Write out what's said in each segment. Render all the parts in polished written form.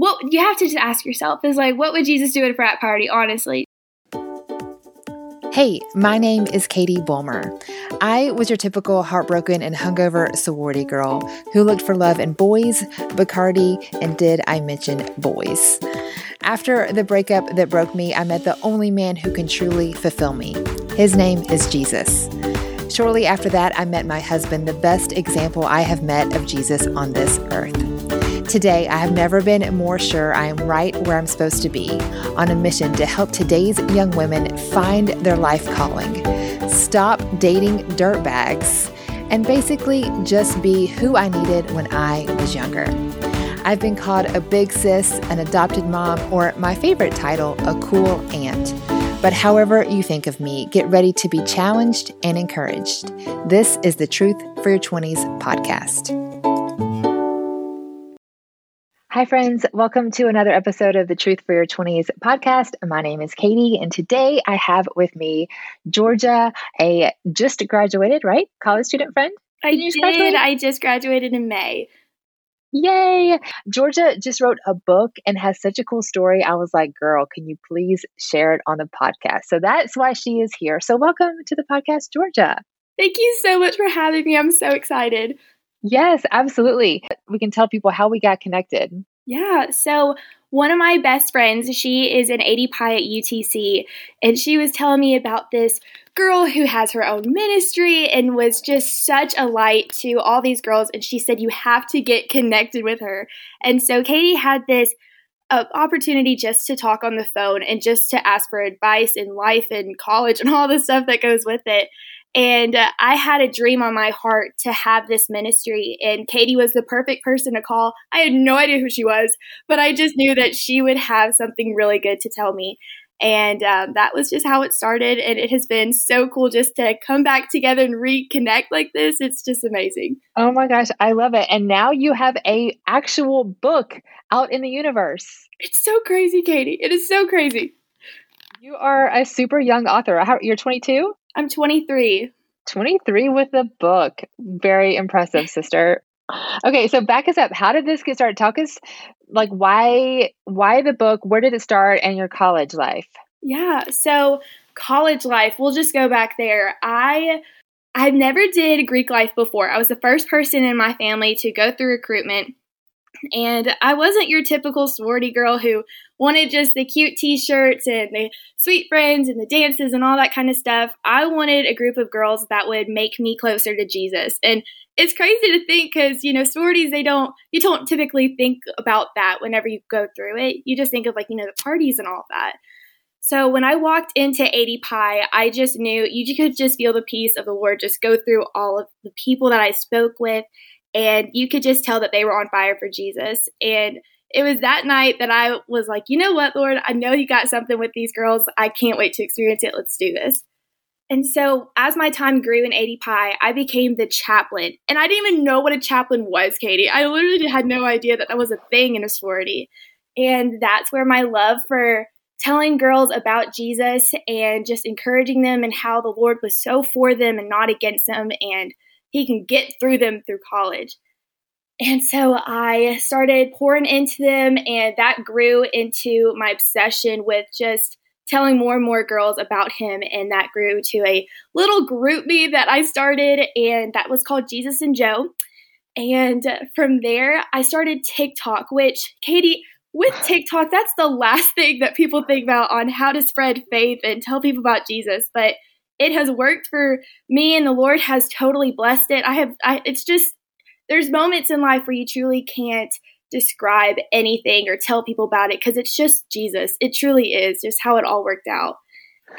what you have to just ask yourself is like, what would Jesus do at a frat party, honestly? Hey, my name is Katie Bulmer. I was your typical heartbroken and hungover sorority girl who looked for love in boys, Bacardi, and did I mention boys? After the breakup that broke me, I met the only man who can truly fulfill me. His name is Jesus. Shortly after that, I met my husband, the best example I have met of Jesus on this earth. Today, I have never been more sure I am right where I'm supposed to be, on a mission to help today's young women find their life calling, stop dating dirtbags, and basically just be who I needed when I was younger. I've been called a big sis, an adopted mom, or my favorite title, a cool aunt. But however you think of me, get ready to be challenged and encouraged. This is the Truth for Your 20s podcast. Hi, friends. Welcome to another episode of the Truth for Your 20s podcast. My name is Katie, and today I have with me Georgia, a just graduated, right? College student friend? I did. I just graduated in May. Yay! Georgia just wrote a book and has such a cool story. I was like, girl, can you please share it on the podcast? So that's why she is here. So welcome to the podcast, Georgia. Thank you so much for having me. I'm so excited. Yes, absolutely. We can tell people how we got connected. Yeah. So one of my best friends, she is an ADPi at UTC, and she was telling me about this girl who has her own ministry and was just such a light to all these girls. And she said, you have to get connected with her. And so Katie had this opportunity just to talk on the phone and just to ask for advice in life and college and all the stuff that goes with it. And I had a dream on my heart to have this ministry, and Katie was the perfect person to call. I had no idea who she was, but I just knew that she would have something really good to tell me. And that was just how it started. And it has been so cool just to come back together and reconnect like this. It's just amazing. Oh my gosh, I love it. And now you have an actual book out in the universe. It's so crazy, Katie. It is so crazy. You are a super young author. You're 22? I'm 23. 23 with a book. Very impressive, sister. Okay, so back us up. How did this get started? Talk us, like, why the book? Where did it start? And your college life? Yeah, so college life, we'll just go back there. I never did Greek life before. I was the first person in my family to go through recruitment. And I wasn't your typical sorority girl who wanted just the cute t-shirts and the sweet friends and the dances and all that kind of stuff. I wanted a group of girls that would make me closer to Jesus. And it's crazy to think because, you know, sororities, you don't typically think about that whenever you go through it. You just think of, like, you know, the parties and all that. So when I walked into ADPi, I just knew you could just feel the peace of the Lord just go through all of the people that I spoke with. And you could just tell that they were on fire for Jesus. And it was that night that I was like, you know what, Lord, I know you got something with these girls. I can't wait to experience it. Let's do this. And so as my time grew in ADPi, I became the chaplain. And I didn't even know what a chaplain was, Katie. I literally had no idea that was a thing in a sorority. And that's where my love for telling girls about Jesus and just encouraging them and how the Lord was so for them and not against them, and He can get through them through college. And so I started pouring into them, and that grew into my obsession with just telling more and more girls about Him. And that grew to a little group me that I started, and that was called Jesus and Joe. And from there, I started TikTok, which, Katie, with TikTok, that's the last thing that people think about on how to spread faith and tell people about Jesus. But it has worked for me, and the Lord has totally blessed it. It's just, there's moments in life where you truly can't describe anything or tell people about it because it's just Jesus. It truly is just how it all worked out.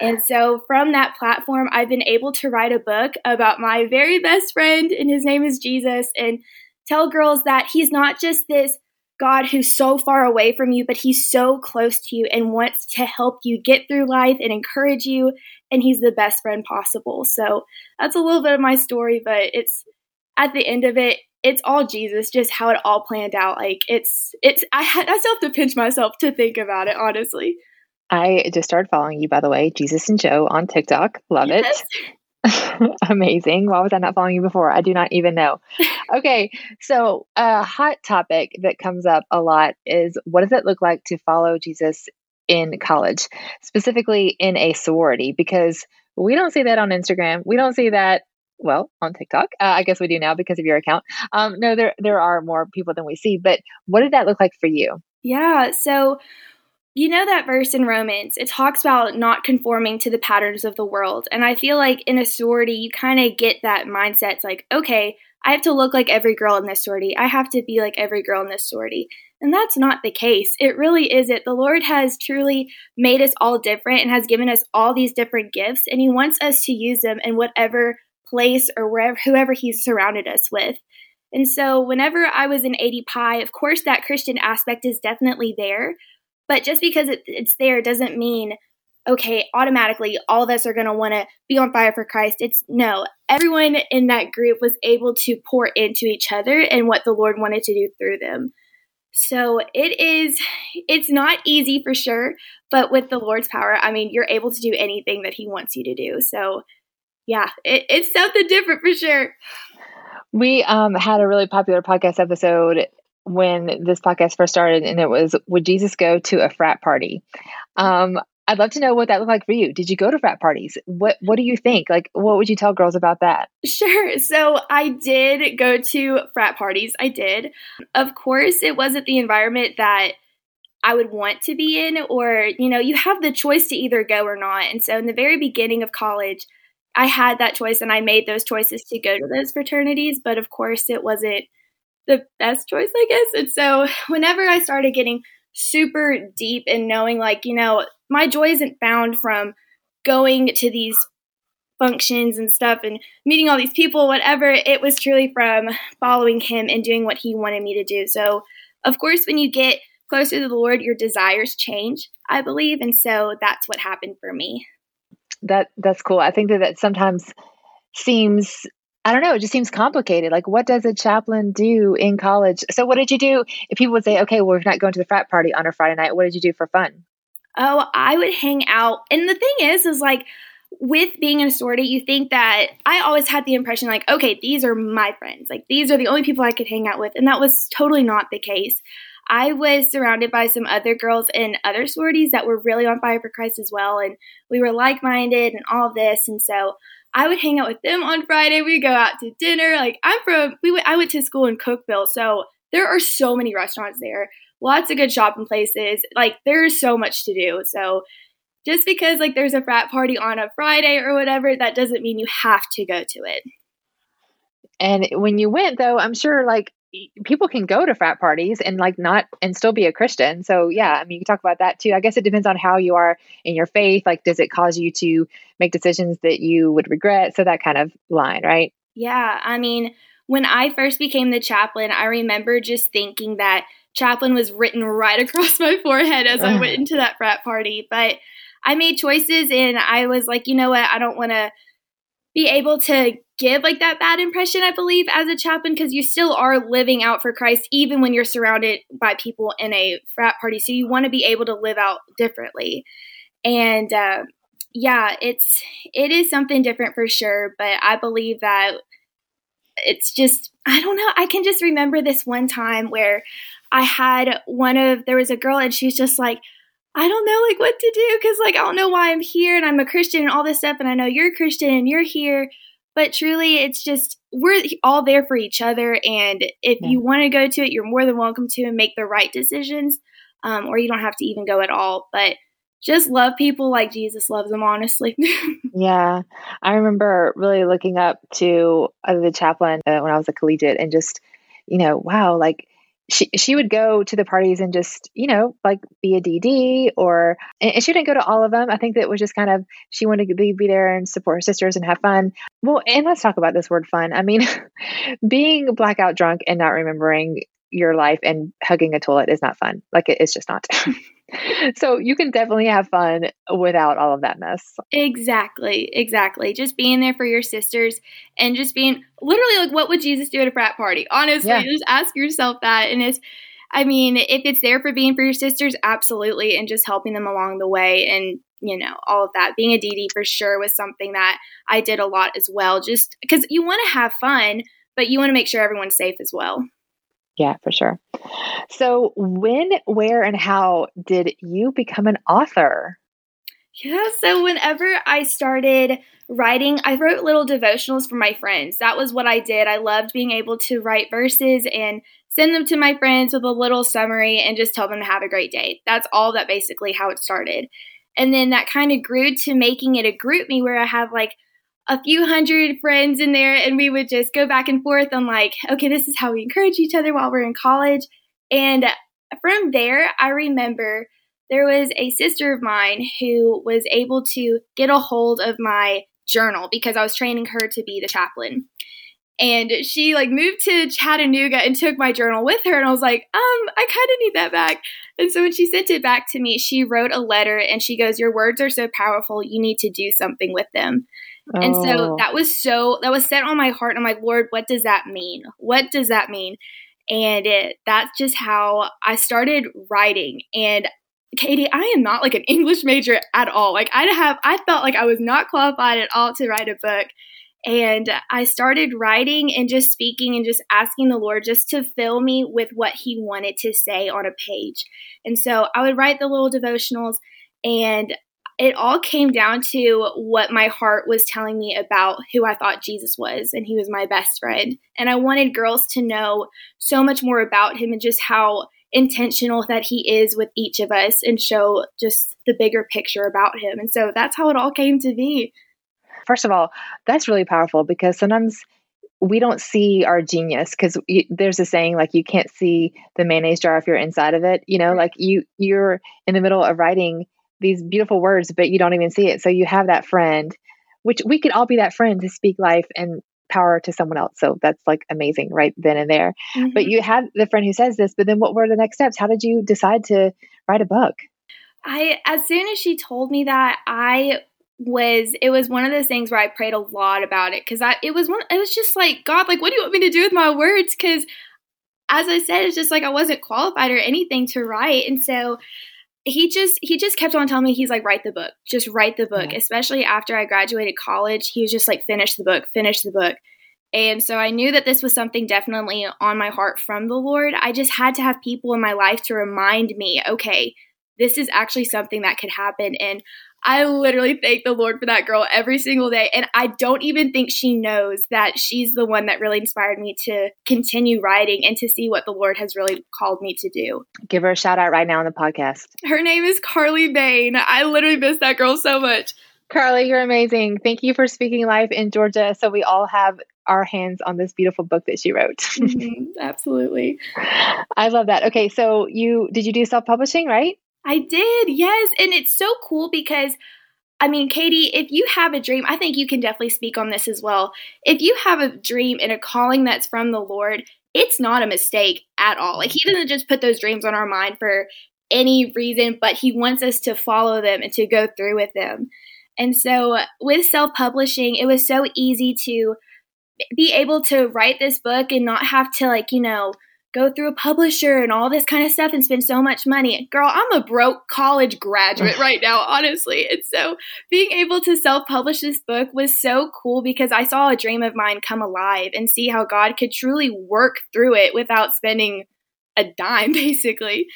And so from that platform, I've been able to write a book about my very best friend, and his name is Jesus, and tell girls that He's not just this God who's so far away from you, but He's so close to you and wants to help you get through life and encourage you. And He's the best friend possible. So that's a little bit of my story, but it's at the end of it, it's all Jesus, just how it all planned out. Like I still have to pinch myself to think about it, honestly. I just started following you, by the way, Jesus and Joe on TikTok. Love it. Amazing. Why was I not following you before? I do not even know. Okay. So a hot topic that comes up a lot is, what does it look like to follow Jesus in college, specifically in a sorority? Because we don't see that on Instagram. We don't see that, well, on TikTok. I guess we do now because of your account. No, there are more people than we see. But what did that look like for you? Yeah. So you know that verse in Romans, it talks about not conforming to the patterns of the world. And I feel like in a sorority, you kind of get that mindset. It's like, okay, I have to look like every girl in this sorority. I have to be like every girl in this sorority. And that's not the case. It really isn't. The Lord has truly made us all different and has given us all these different gifts. And He wants us to use them in whatever place or wherever, whoever He's surrounded us with. And so whenever I was in ADPi, of course, that Christian aspect is definitely there. But just because it's there doesn't mean, okay, automatically all of us are going to want to be on fire for Christ. No, everyone in that group was able to pour into each other and what the Lord wanted to do through them. So it's not easy for sure, but with the Lord's power, I mean, you're able to do anything that He wants you to do. So yeah, it's something different for sure. We had a really popular podcast episode when this podcast first started, and it was, would Jesus go to a frat party? I'd love to know what that looked like for you. Did you go to frat parties? What do you think? Like, what would you tell girls about that? Sure. So I did go to frat parties. I did. Of course, it wasn't the environment that I would want to be in, or, you know, you have the choice to either go or not. And so in the very beginning of college, I had that choice and I made those choices to go to those fraternities. But of course, it wasn't the best choice, I guess. And so whenever I started getting super deep and knowing, like, you know, my joy isn't found from going to these functions and stuff and meeting all these people, whatever. It was truly from following Him and doing what He wanted me to do. So, of course, when you get closer to the Lord, your desires change, I believe. And so that's what happened for me. That's cool. I think that sometimes seems, I don't know, it just seems complicated. Like, what does a chaplain do in college? So what did you do? If people would say, okay, well, we're not going to the frat party on a Friday night, what did you do for fun? Oh, I would hang out. And the thing is like, with being in a sorority, you think that I always had the impression like, okay, these are my friends. Like, these are the only people I could hang out with. And that was totally not the case. I was surrounded by some other girls in other sororities that were really on fire for Christ as well. And we were like-minded and all of this. And so I would hang out with them on Friday. We'd go out to dinner. Like, I went to school in Cookeville. So there are so many restaurants there, lots of good shopping places. Like, there's so much to do. So just because like there's a frat party on a Friday or whatever, that doesn't mean you have to go to it. And when you went though, I'm sure like people can go to frat parties and like not and still be a Christian. So yeah, I mean, you can talk about that too. I guess it depends on how you are in your faith. Like, does it cause you to make decisions that you would regret? So that kind of line, right? Yeah. I mean, when I first became the chaplain, I remember just thinking that chaplain was written right across my forehead as I went into that frat party. But I made choices and I was like, you know what? I don't want to be able to give like that bad impression, I believe, as a chaplain, because you still are living out for Christ, even when you're surrounded by people in a frat party. So you want to be able to live out differently. And yeah, it is something different for sure. But I believe that it's just, I don't know. I can just remember this one time where I had there was a girl and she's just like, I don't know like what to do, because like I don't know why I'm here and I'm a Christian and all this stuff, and I know you're a Christian and you're here, but truly it's just we're all there for each other, and if you want to go to it, you're more than welcome to and make the right decisions, or you don't have to even go at all. But just love people like Jesus loves them, honestly. Yeah. I remember really looking up to the chaplain when I was a collegiate and just, you know, wow, like she would go to the parties and just, you know, like be a DD or, and she didn't go to all of them. I think that was just kind of, she wanted to be there and support her sisters and have fun. Well, and let's talk about this word fun. I mean, being blackout drunk and not remembering your life and hugging a toilet is not fun. Like, it's just not. So you can definitely have fun without all of that mess. Exactly. Exactly. Just being there for your sisters and just being literally like, what would Jesus do at a frat party? Honestly, just ask yourself that. And if it's there for being for your sisters, absolutely. And just helping them along the way and you know, all of that. Being a DD for sure was something that I did a lot as well, just because you want to have fun, but you want to make sure everyone's safe as well. Yeah, for sure. So when, where, and how did you become an author? Yeah, so whenever I started writing, I wrote little devotionals for my friends. That was what I did. I loved being able to write verses and send them to my friends with a little summary and just tell them to have a great day. That's all that basically how it started. And then that kind of grew to making it a group me where I have like a few hundred friends in there, and we would just go back and forth on like, okay, this is how we encourage each other while we're in college. And from there, I remember there was a sister of mine who was able to get a hold of my journal because I was training her to be the chaplain. And she like moved to Chattanooga and took my journal with her. And I was like, I kind of need that back. And so when she sent it back to me, she wrote a letter and she goes, your words are so powerful. You need to do something with them. Oh. And so that was set on my heart. I'm like, Lord, what does that mean? What does that mean? And that's just how I started writing. And Katie, I am not like an English major at all. Like I felt like I was not qualified at all to write a book. And I started writing and just speaking and just asking the Lord just to fill me with what he wanted to say on a page. And so I would write the little devotionals, and it all came down to what my heart was telling me about who I thought Jesus was, and he was my best friend. And I wanted girls to know so much more about him and just how intentional that he is with each of us and show just the bigger picture about him. And so that's how it all came to be. First of all, that's really powerful because sometimes we don't see our genius, because there's a saying like you can't see the mayonnaise jar if you're inside of it. You know, like you're in the middle of writing these beautiful words, but you don't even see it. So you have that friend, which we could all be that friend to speak life and power to someone else. So that's like amazing right then and there. Mm-hmm. But you have the friend who says this, but then what were the next steps? How did you decide to write a book? As soon as she told me that, it was one of those things where I prayed a lot about it, because it was just like, God, like, what do you want me to do with my words? Because as I said, it's just like I wasn't qualified or anything to write. And so he just kept on telling me, he's like, write the book, just write the book. Yeah. Especially after I graduated college, he was just like, finish the book. And so I knew that this was something definitely on my heart from the Lord. I just had to have people in my life to remind me, okay, this is actually something that could happen. And I literally thank the Lord for that girl every single day. And I don't even think she knows that she's the one that really inspired me to continue writing and to see what the Lord has really called me to do. Give her a shout out right now on the podcast. Her name is Carly Bain. I literally miss that girl so much. Carly, you're amazing. Thank you for speaking life in Georgia. So we all have our hands on this beautiful book that she wrote. Mm-hmm, absolutely. I love that. Okay. So did you do self-publishing, right? I did, yes. And it's so cool because, I mean, Katie, if you have a dream, I think you can definitely speak on this as well. If you have a dream and a calling that's from the Lord, it's not a mistake at all. Like, he doesn't just put those dreams on our mind for any reason, but he wants us to follow them and to go through with them. And so with self-publishing, it was so easy to be able to write this book and not have to, like, you know, go through a publisher and all this kind of stuff and spend so much money. Girl, I'm a broke college graduate right now, honestly. And so being able to self-publish this book was so cool because I saw a dream of mine come alive and see how God could truly work through it without spending a dime, basically.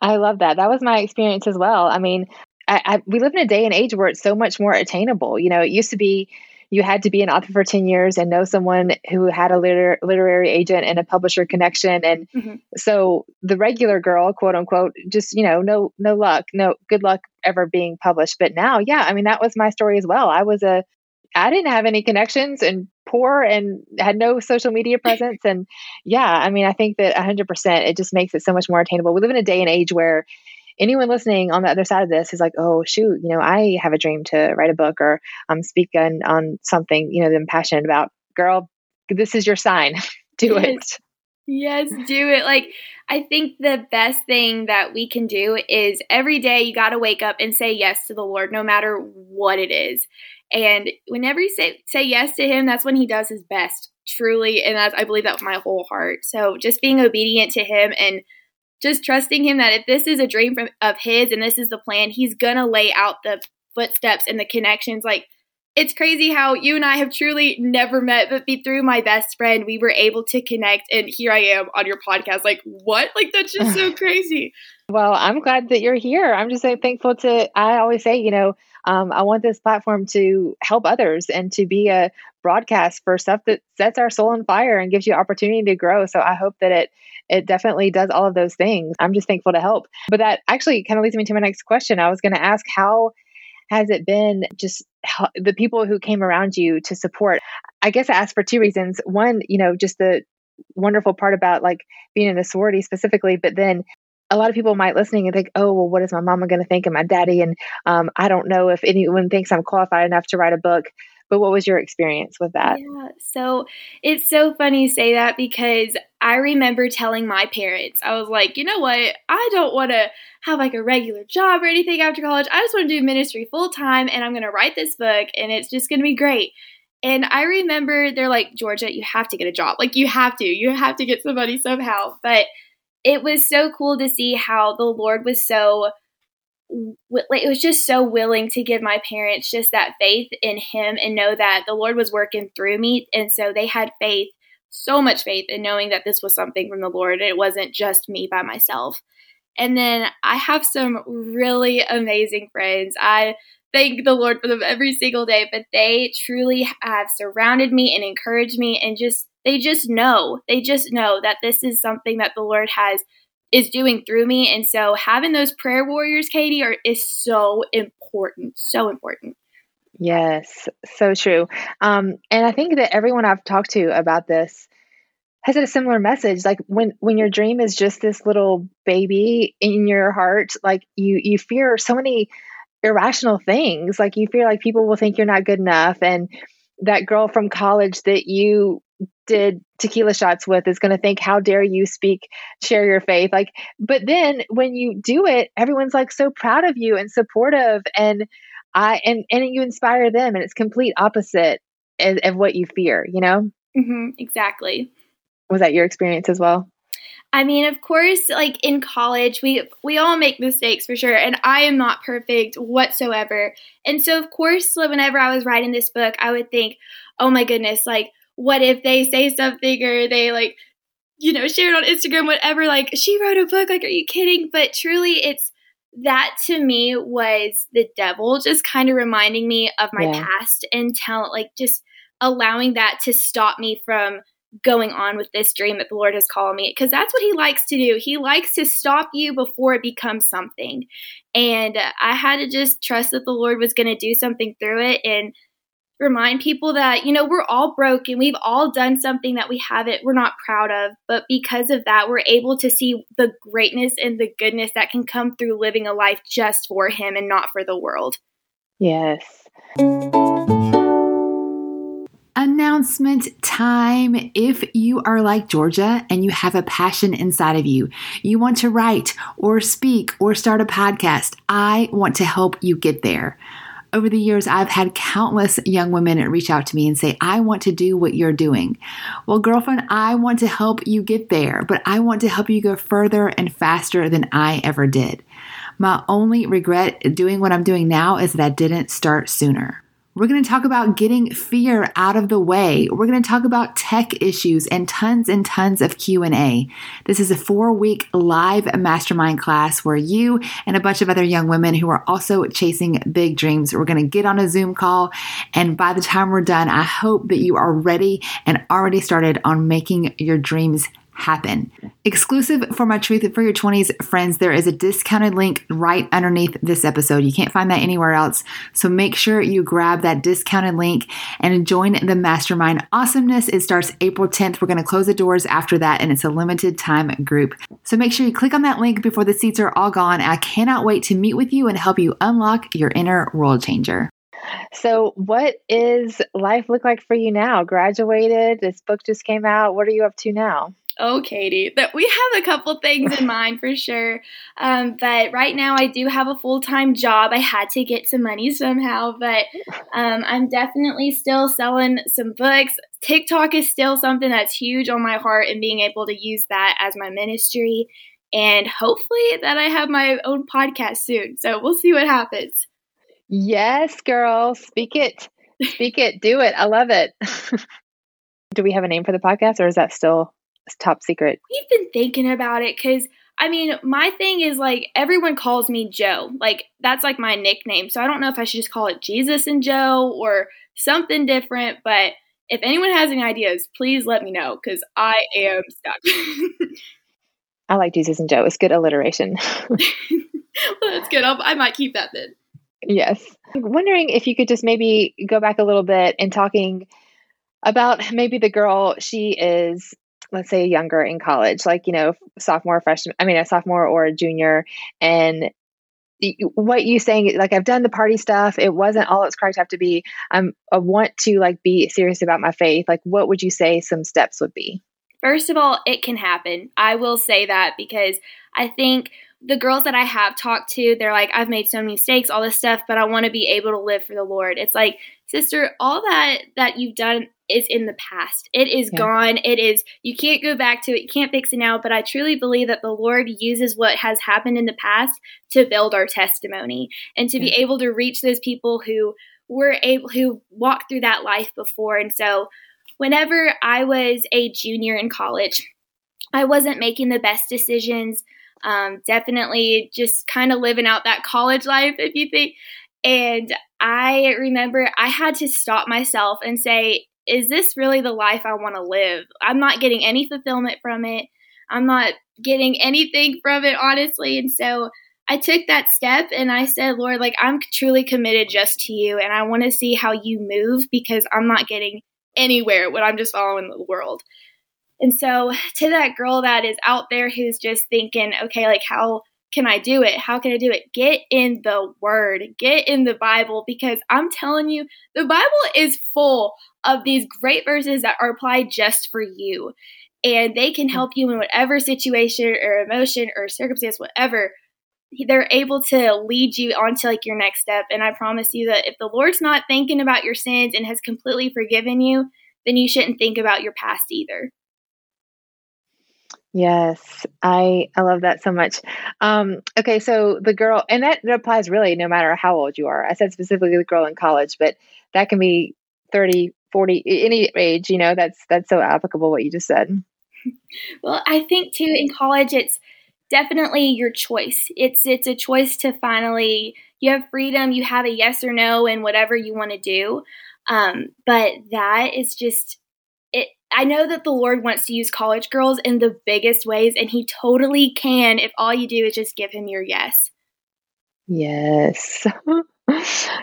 I love that. That was my experience as well. I mean, we live in a day and age where it's so much more attainable. You know, it used to be you had to be an author for 10 years and know someone who had a literary agent and a publisher connection. And mm-hmm. So the regular girl, quote unquote, just, you know, no good luck ever being published. But now, yeah, I mean, that was my story as well. I didn't have any connections and poor and had no social media presence. And yeah, I mean, I think that 100%, it just makes it so much more attainable. We live in a day and age where anyone listening on the other side of this is like, oh, shoot, you know, I have a dream to write a book or I'm speaking on something, you know, that I'm passionate about. Girl, this is your sign. Do it. Yes, do it. Like, I think the best thing that we can do is every day you got to wake up and say yes to the Lord, no matter what it is. And whenever you say yes to him, that's when he does his best, truly. And I believe that with my whole heart. So just being obedient to him and just trusting him that if this is a dream of his and this is the plan, he's going to lay out the footsteps and the connections. Like, it's crazy how you and I have truly never met, but through my best friend, we were able to connect. And here I am on your podcast. Like, what? Like, that's just so crazy. Well, I'm glad that you're here. I'm just so thankful I always say, I want this platform to help others and to be a broadcast for stuff that sets our soul on fire and gives you opportunity to grow. So I hope that it definitely does all of those things. I'm just thankful to help. But that actually kind of leads me to my next question. I was going to ask, how has it been just the people who came around you to support? I guess I asked for two reasons. One, just the wonderful part about like being in a sorority specifically, but then a lot of people might listening and think, oh, well, what is my mama going to think of my daddy? And I don't know if anyone thinks I'm qualified enough to write a book. But what was your experience with that? Yeah, so it's so funny you say that, because I remember telling my parents, I was like, you know what? I don't want to have like a regular job or anything after college. I just want to do ministry full time, and I'm going to write this book, and it's just going to be great. And I remember they're like, Georgia, you have to get a job. Like, you have to get some money somehow. But it was so cool to see how the Lord was it was just so willing to give my parents just that faith in him and know that the Lord was working through me. And so they had faith, so much faith in knowing that this was something from the Lord. It wasn't just me by myself. And then I have some really amazing friends. I thank the Lord for them every single day, but they truly have surrounded me and encouraged me. And they just know that this is something that the Lord is doing through me. And so having those prayer warriors, Katie, is so important. So important. Yes. So true. And I think that everyone I've talked to about this has had a similar message. Like when your dream is just this little baby in your heart, like you fear so many irrational things. Like you fear like people will think you're not good enough. And that girl from college that you did tequila shots with is going to think, how dare you share your faith. Like, but then when you do it, everyone's like so proud of you and supportive and you inspire them, and it's complete opposite of what you fear, Mm-hmm, exactly. Was that your experience as well? I mean, of course, like in college, we all make mistakes for sure. And I am not perfect whatsoever. And so of course, whenever I was writing this book, I would think, oh my goodness, like, what if they say something, or they share it on Instagram, whatever, like, she wrote a book, like, are you kidding? But truly, it's that to me was the devil just kind of reminding me of my past and talent, like just allowing that to stop me from going on with this dream that the Lord has called me. Because that's what he likes to do. He likes to stop you before it becomes something. And I had to just trust that the Lord was going to do something through it, and remind people that, we're all broken. We've all done something that we're not proud of. But because of that, we're able to see the greatness and the goodness that can come through living a life just for him and not for the world. Yes. Announcement time. If you are like Georgia and you have a passion inside of you, you want to write or speak or start a podcast, I want to help you get there. Over the years, I've had countless young women reach out to me and say, I want to do what you're doing. Well, girlfriend, I want to help you get there, but I want to help you go further and faster than I ever did. My only regret doing what I'm doing now is that I didn't start sooner. We're going to talk about getting fear out of the way. We're going to talk about tech issues and tons of Q&A. This is a 4-week live mastermind class where you and a bunch of other young women who are also chasing big dreams, we're going to get on a Zoom call. And by the time we're done, I hope that you are ready and already started on making your dreams happen. Exclusive for my Truth for Your 20s friends, there is a discounted link right underneath this episode. You can't find that anywhere else. So make sure you grab that discounted link and join the mastermind awesomeness. It starts April 10th. We're going to close the doors after that, and it's a limited time group. So make sure you click on that link before the seats are all gone. I cannot wait to meet with you and help you unlock your inner world changer. So what is life look like for you now? Graduated, this book just came out. What are you up to now? Oh, Katie, that we have a couple things in mind for sure. But right now I do have a full-time job. I had to get some money somehow, but I'm definitely still selling some books. TikTok is still something that's huge on my heart, and being able to use that as my ministry. and hopefully that I have my own podcast soon. So we'll see what happens. Yes, girl. Speak it. Speak it. Do it. I love it. Do we have a name for the podcast, or is that still top secret? We've been thinking about it because, I mean, my thing is like everyone calls me Joe. Like that's like my nickname. So I don't know if I should just call it Jesus and Joe or something different. But if anyone has any ideas, please let me know because I am stuck. I like Jesus and Joe. It's good alliteration. Well, that's good. I might keep that then. Yes. I'm wondering if you could just maybe go back a little bit in talking about maybe the girl. She is, let's say, younger in college, like, you know, a sophomore or a junior. And what you saying, like, I've done the party stuff. It wasn't all it's cracked up to be. I want to like be serious about my faith. Like, what would you say some steps would be? First of all, it can happen. I will say that because I think the girls that I have talked to, they're like, I've made so many mistakes, all this stuff, but I want to be able to live for the Lord. It's like, sister, all that you've done is in the past. It is gone. It is, you can't go back to it. You can't fix it now. But I truly believe that the Lord uses what has happened in the past to build our testimony and to be able to reach those people who walked through that life before. And so whenever I was a junior in college, I wasn't making the best decisions. Definitely just kind of living out that college life, if you think. And I remember I had to stop myself and say, is this really the life I want to live? I'm not getting any fulfillment from it. I'm not getting anything from it, honestly. And so I took that step and I said, Lord, like, I'm truly committed just to you. And I want to see how you move because I'm not getting anywhere when I'm just following the world. And so to that girl that is out there who's just thinking, okay, like, how can I do it? How can I do it? Get in the Word. Get in the Bible, because I'm telling you, the Bible is full of these great verses that are applied just for you. And they can help you in whatever situation or emotion or circumstance, whatever. They're able to lead you onto like your next step. And I promise you that if the Lord's not thinking about your sins and has completely forgiven you, then you shouldn't think about your past either. Yes. I love that so much. Okay. So the girl, and that applies really no matter how old you are. I said specifically the girl in college, but that can be 30, 40, any age, you know, that's so applicable what you just said. Well, I think too, in college, it's definitely your choice. It's a choice to finally, you have freedom, you have a yes or no in whatever you want to do. But that is just, I know that the Lord wants to use college girls in the biggest ways, and he totally can if all you do is just give him your yes. Yes.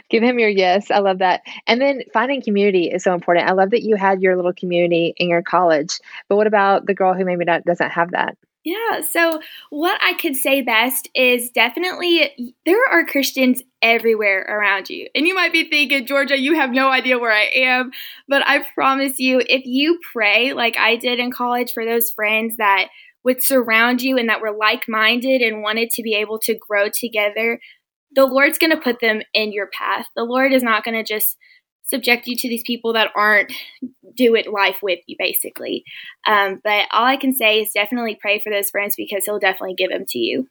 Give him your yes. I love that. And then finding community is so important. I love that you had your little community in your college, but what about the girl who maybe doesn't have that? Yeah. So what I could say best is definitely there are Christians everywhere around you. And you might be thinking, Georgia, you have no idea where I am. But I promise you, if you pray like I did in college for those friends that would surround you and that were like-minded and wanted to be able to grow together, the Lord's going to put them in your path. The Lord is not going to just subject you to these people that aren't doing life with you, basically. But all I can say is definitely pray for those friends because he'll definitely give them to you.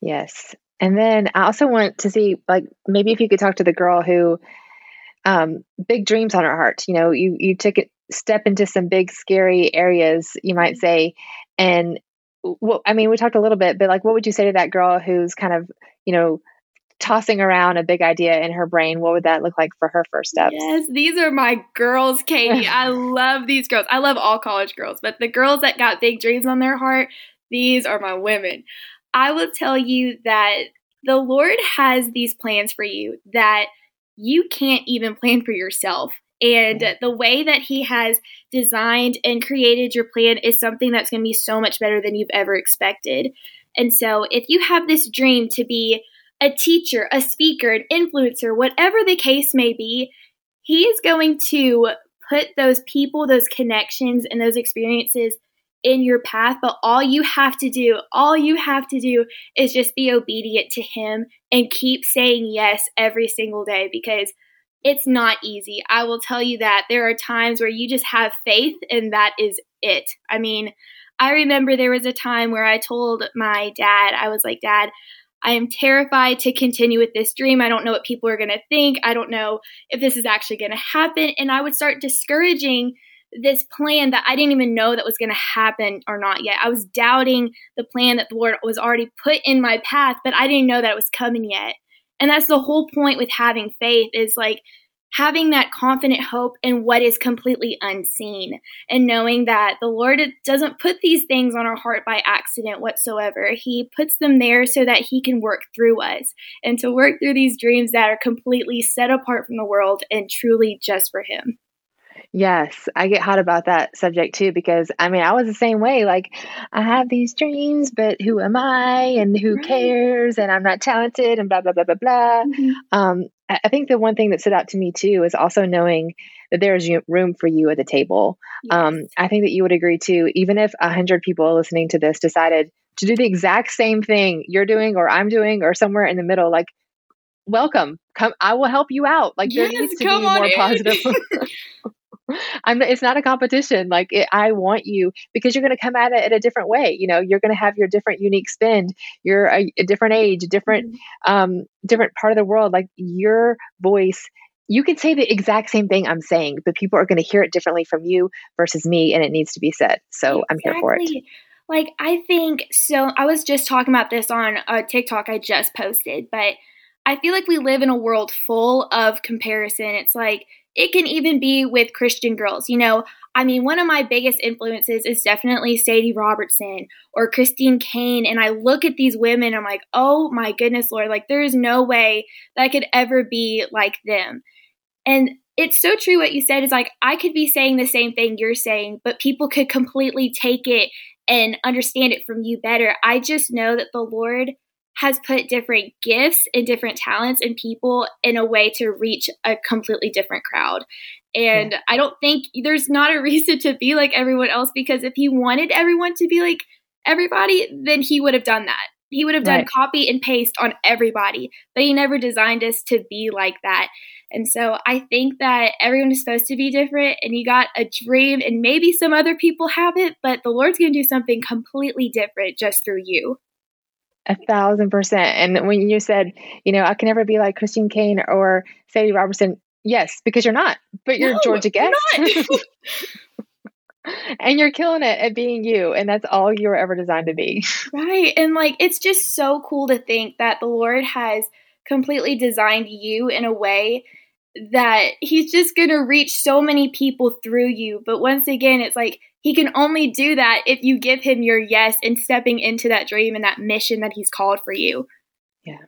Yes. And then I also want to see, like, maybe if you could talk to the girl who, big dreams on her heart, you know, you took a step into some big, scary areas, you might say, and we talked a little bit, but like, what would you say to that girl who's kind of, you know, tossing around a big idea in her brain? What would that look like for her first steps? Yes, these are my girls, Katie. I love these girls. I love all college girls, but the girls that got big dreams on their heart, these are my women. I will tell you that the Lord has these plans for you that you can't even plan for yourself. And the way that he has designed and created your plan is something that's going to be so much better than you've ever expected. And so if you have this dream to be a teacher, a speaker, an influencer, whatever the case may be, he is going to put those people, those connections, and those experiences in your path. But all you have to do is just be obedient to him and keep saying yes every single day, because it's not easy. I will tell you that there are times where you just have faith and that is it. I mean, I remember there was a time where I told my dad, I was like, Dad, I am terrified to continue with this dream. I don't know what people are going to think. I don't know if this is actually going to happen. And I would start discouraging this plan that I didn't even know that was going to happen or not yet. I was doubting the plan that the Lord was already put in my path, but I didn't know that it was coming yet. And that's the whole point with having faith, is like having that confident hope in what is completely unseen, and knowing that the Lord doesn't put these things on our heart by accident whatsoever. He puts them there so that he can work through us and to work through these dreams that are completely set apart from the world and truly just for him. Yes, I get hot about that subject too, because I mean, I was the same way. Like, I have these dreams, but who am I and who cares? And I'm not talented and blah, blah, blah, blah, blah. Mm-hmm. I think the one thing that stood out to me too is also knowing that there is room for you at the table. Yes. I think that you would agree too, even if 100 people listening to this decided to do the exact same thing you're doing or I'm doing or somewhere in the middle, like, welcome, come, I will help you out. Like, yes, there needs to be more positive. It's not a competition. Like, I want you, because you're going to come at it in a different way. You know, you're going to have your different unique spin. You're a different age, different part of the world. Like, your voice, you can say the exact same thing I'm saying, but people are going to hear it differently from you versus me. And it needs to be said. So exactly. I'm here for it. Like, I think so. I was just talking about this on a TikTok I just posted, but I feel like we live in a world full of comparison. It's like, it can even be with Christian girls. You know, I mean, one of my biggest influences is definitely Sadie Robertson or Christine Kane. And I look at these women, I'm like, oh my goodness, Lord, like, there is no way that I could ever be like them. And it's so true what you said, is like, I could be saying the same thing you're saying, but people could completely take it and understand it from you better. I just know that the Lord has put different gifts and different talents and people in a way to reach a completely different crowd. And yeah. I don't think there's not a reason to be like everyone else, because if he wanted everyone to be like everybody, then he would have done that. He would have done copy and paste on everybody, but he never designed us to be like that. And so I think that everyone is supposed to be different, and you got a dream, and maybe some other people have it, but the Lord's going to do something completely different just through you. 1,000%. And when you said, you know, I can never be like Christine Kane or Sadie Robertson. Yes, because you're not, but you're Georgia Gust. And you're killing it at being you. And that's all you were ever designed to be. Right. And like, it's just so cool to think that the Lord has completely designed you in a way that he's just going to reach so many people through you. But once again, it's like, he can only do that if you give him your yes and stepping into that dream and that mission that he's called for you. Yeah.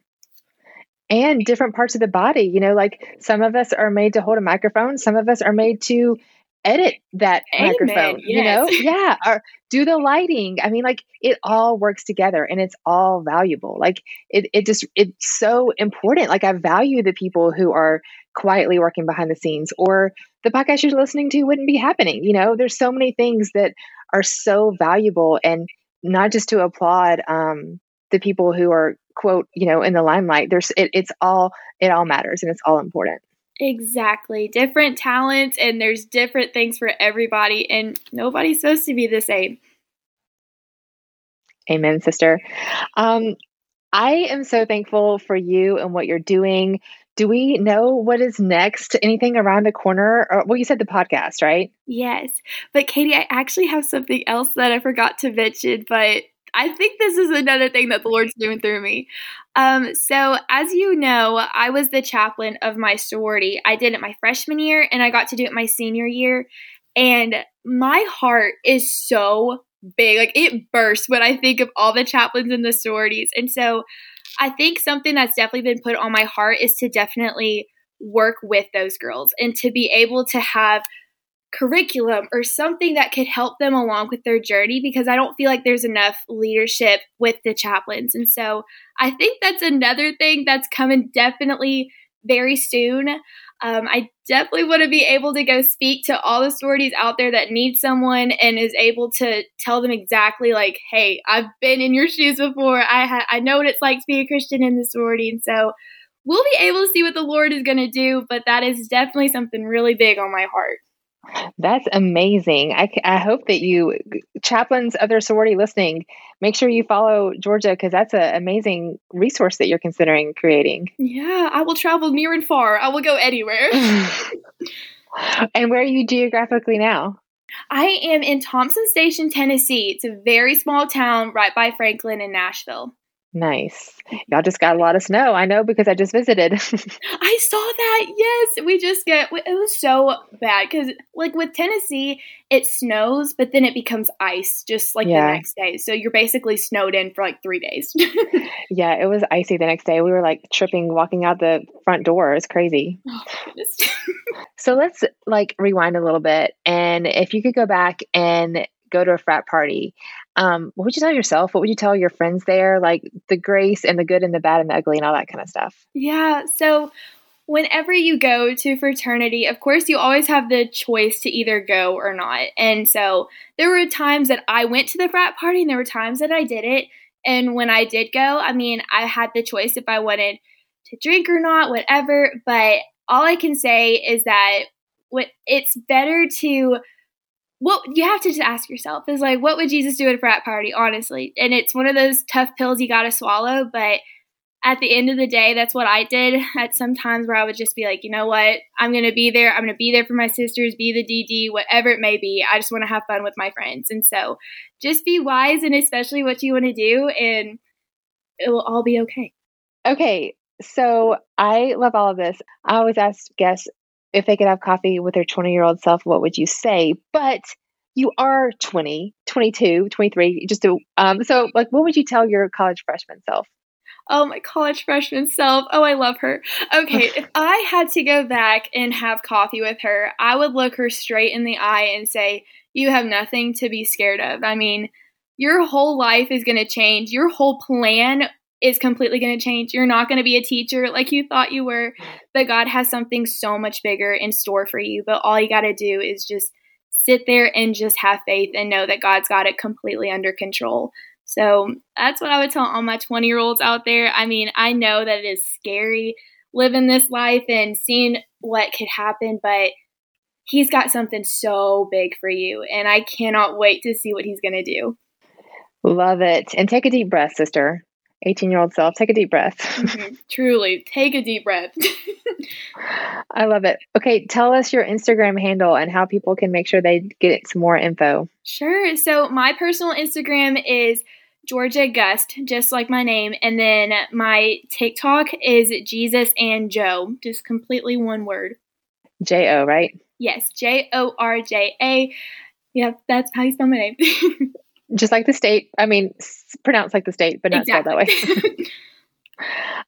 And different parts of the body, you know, like, some of us are made to hold a microphone. Some of us are made to edit that microphone, you know? Yeah. Or do the lighting. I mean, like, it all works together, and it's all valuable. Like, it's so important. Like, I value the people who are quietly working behind the scenes, or the podcast you're listening to wouldn't be happening. You know, there's so many things that are so valuable, and not just to applaud the people who are, quote, you know, in the limelight. It all matters, and it's all important. Exactly. Different talents, and there's different things for everybody, and nobody's supposed to be the same. Amen, sister. I am so thankful for you and what you're doing. Do we know what is next? Anything around the corner? Or, well, you said the podcast, right? Yes. But Katie, I actually have something else that I forgot to mention, but I think this is another thing that the Lord's doing through me. So as you know, I was the chaplain of my sorority. I did it my freshman year, and I got to do it my senior year. And my heart is so big. Like, it bursts when I think of all the chaplains in the sororities. And so I think something that's definitely been put on my heart is to definitely work with those girls and to be able to have curriculum or something that could help them along with their journey, because I don't feel like there's enough leadership with the chaplains. And so I think that's another thing that's coming definitely very soon. I definitely want to be able to go speak to all the sororities out there that need someone and is able to tell them exactly, like, hey, I've been in your shoes before. I know what it's like to be a Christian in the sorority. And so we'll be able to see what the Lord is going to do, but that is definitely something really big on my heart. That's amazing. I hope that you, chaplains, other sorority listening, make sure you follow Georgia, because that's an amazing resource that you're considering creating. Yeah, I will travel near and far. I will go anywhere. And where are you geographically now? I am in Thompson Station, Tennessee. It's a very small town right by Franklin and Nashville. Nice. Y'all just got a lot of snow. I know, because I just visited. I saw that. Yes. It was so bad because like with Tennessee, it snows, but then it becomes ice just like the next day. So you're basically snowed in for like 3 days. Yeah. It was icy the next day. We were like tripping, walking out the front door. It's crazy. Oh, so let's like rewind a little bit. And if you could go back and go to a frat party, what would you tell yourself? What would you tell your friends there? Like the grace and the good and the bad and the ugly and all that kind of stuff. Yeah. So whenever you go to fraternity, of course, you always have the choice to either go or not. And so there were times that I went to the frat party and there were times that I didn't. And when I did go, I mean, I had the choice if I wanted to drink or not, whatever. But all I can say is that it's better to what you have to just ask yourself is like, what would Jesus do at a frat party, honestly? And it's one of those tough pills you got to swallow. But at the end of the day, that's what I did at some times where I would just be like, you know what? I'm going to be there. I'm going to be there for my sisters, be the DD, whatever it may be. I just want to have fun with my friends. And so just be wise and especially what you want to do, and it will all be okay. Okay. So I love all of this. I always ask guests, if they could have coffee with their 20-year-old self, what would you say? But you are 20, 22, 23, just to, so like, what would you tell your college freshman self? Oh, my college freshman self. Oh, I love her. Okay. If I had to go back and have coffee with her, I would look her straight in the eye and say, you have nothing to be scared of. I mean, your whole life is going to change. Your whole plan is completely going to change. You're not going to be a teacher like you thought you were, but God has something so much bigger in store for you. But all you got to do is just sit there and just have faith and know that God's got it completely under control. So that's what I would tell all my 20-year-olds out there. I mean, I know that it is scary living this life and seeing what could happen, but He's got something so big for you, and I cannot wait to see what He's going to do. Love it. And take a deep breath, sister. 18-year-old self, take a deep breath. Mm-hmm. Truly, take a deep breath. I love it. Okay, tell us your Instagram handle and how people can make sure they get some more info. Sure. So my personal Instagram is Georgia Gust, just like my name. And then my TikTok is Jesus and Joe, just completely one word. J-O, right? Yes, Jorja. Yeah, that's how you spell my name. Just like the state. I mean, pronounced like the state, but not spelled that way.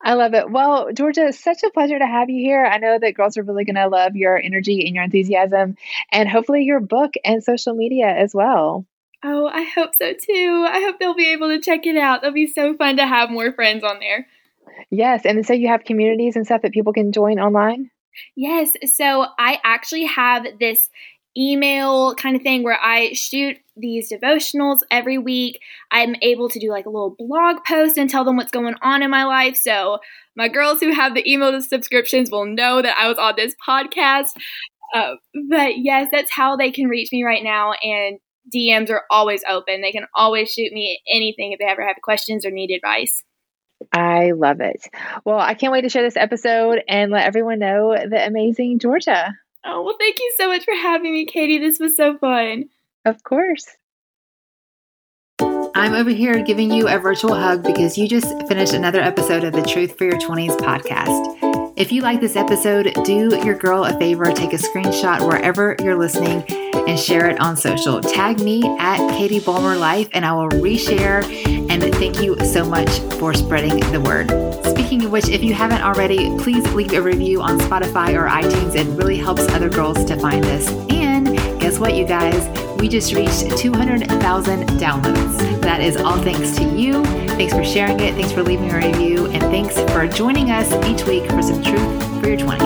I love it. Well, Georgia, it's such a pleasure to have you here. I know that girls are really going to love your energy and your enthusiasm, and hopefully your book and social media as well. Oh, I hope so too. I hope they'll be able to check it out. It'll be so fun to have more friends on there. Yes. And so you have communities and stuff that people can join online? Yes. So I actually have this email kind of thing where I shoot these devotionals every week. I'm able to do like a little blog post and tell them what's going on in my life. So my girls who have the email subscriptions will know that I was on this podcast. But yes, that's how they can reach me right now. And DMs are always open. They can always shoot me anything if they ever have questions or need advice. I love it. Well, I can't wait to share this episode and let everyone know the amazing Georgia. Oh, well, thank you so much for having me, Katie. This was so fun. Of course. I'm over here giving you a virtual hug because you just finished another episode of the Truth for Your 20s podcast. If you like this episode, do your girl a favor, take a screenshot wherever you're listening and share it on social. Tag me at Katie Bulmer Life and I will reshare. And thank you so much for spreading the word. Speaking of which, if you haven't already, please leave a review on Spotify or iTunes. It really helps other girls to find us. And guess what, you guys? We just reached 200,000 downloads. That is all thanks to you. Thanks for sharing it. Thanks for leaving a review. And thanks for joining us each week for some Truth for Your 20s.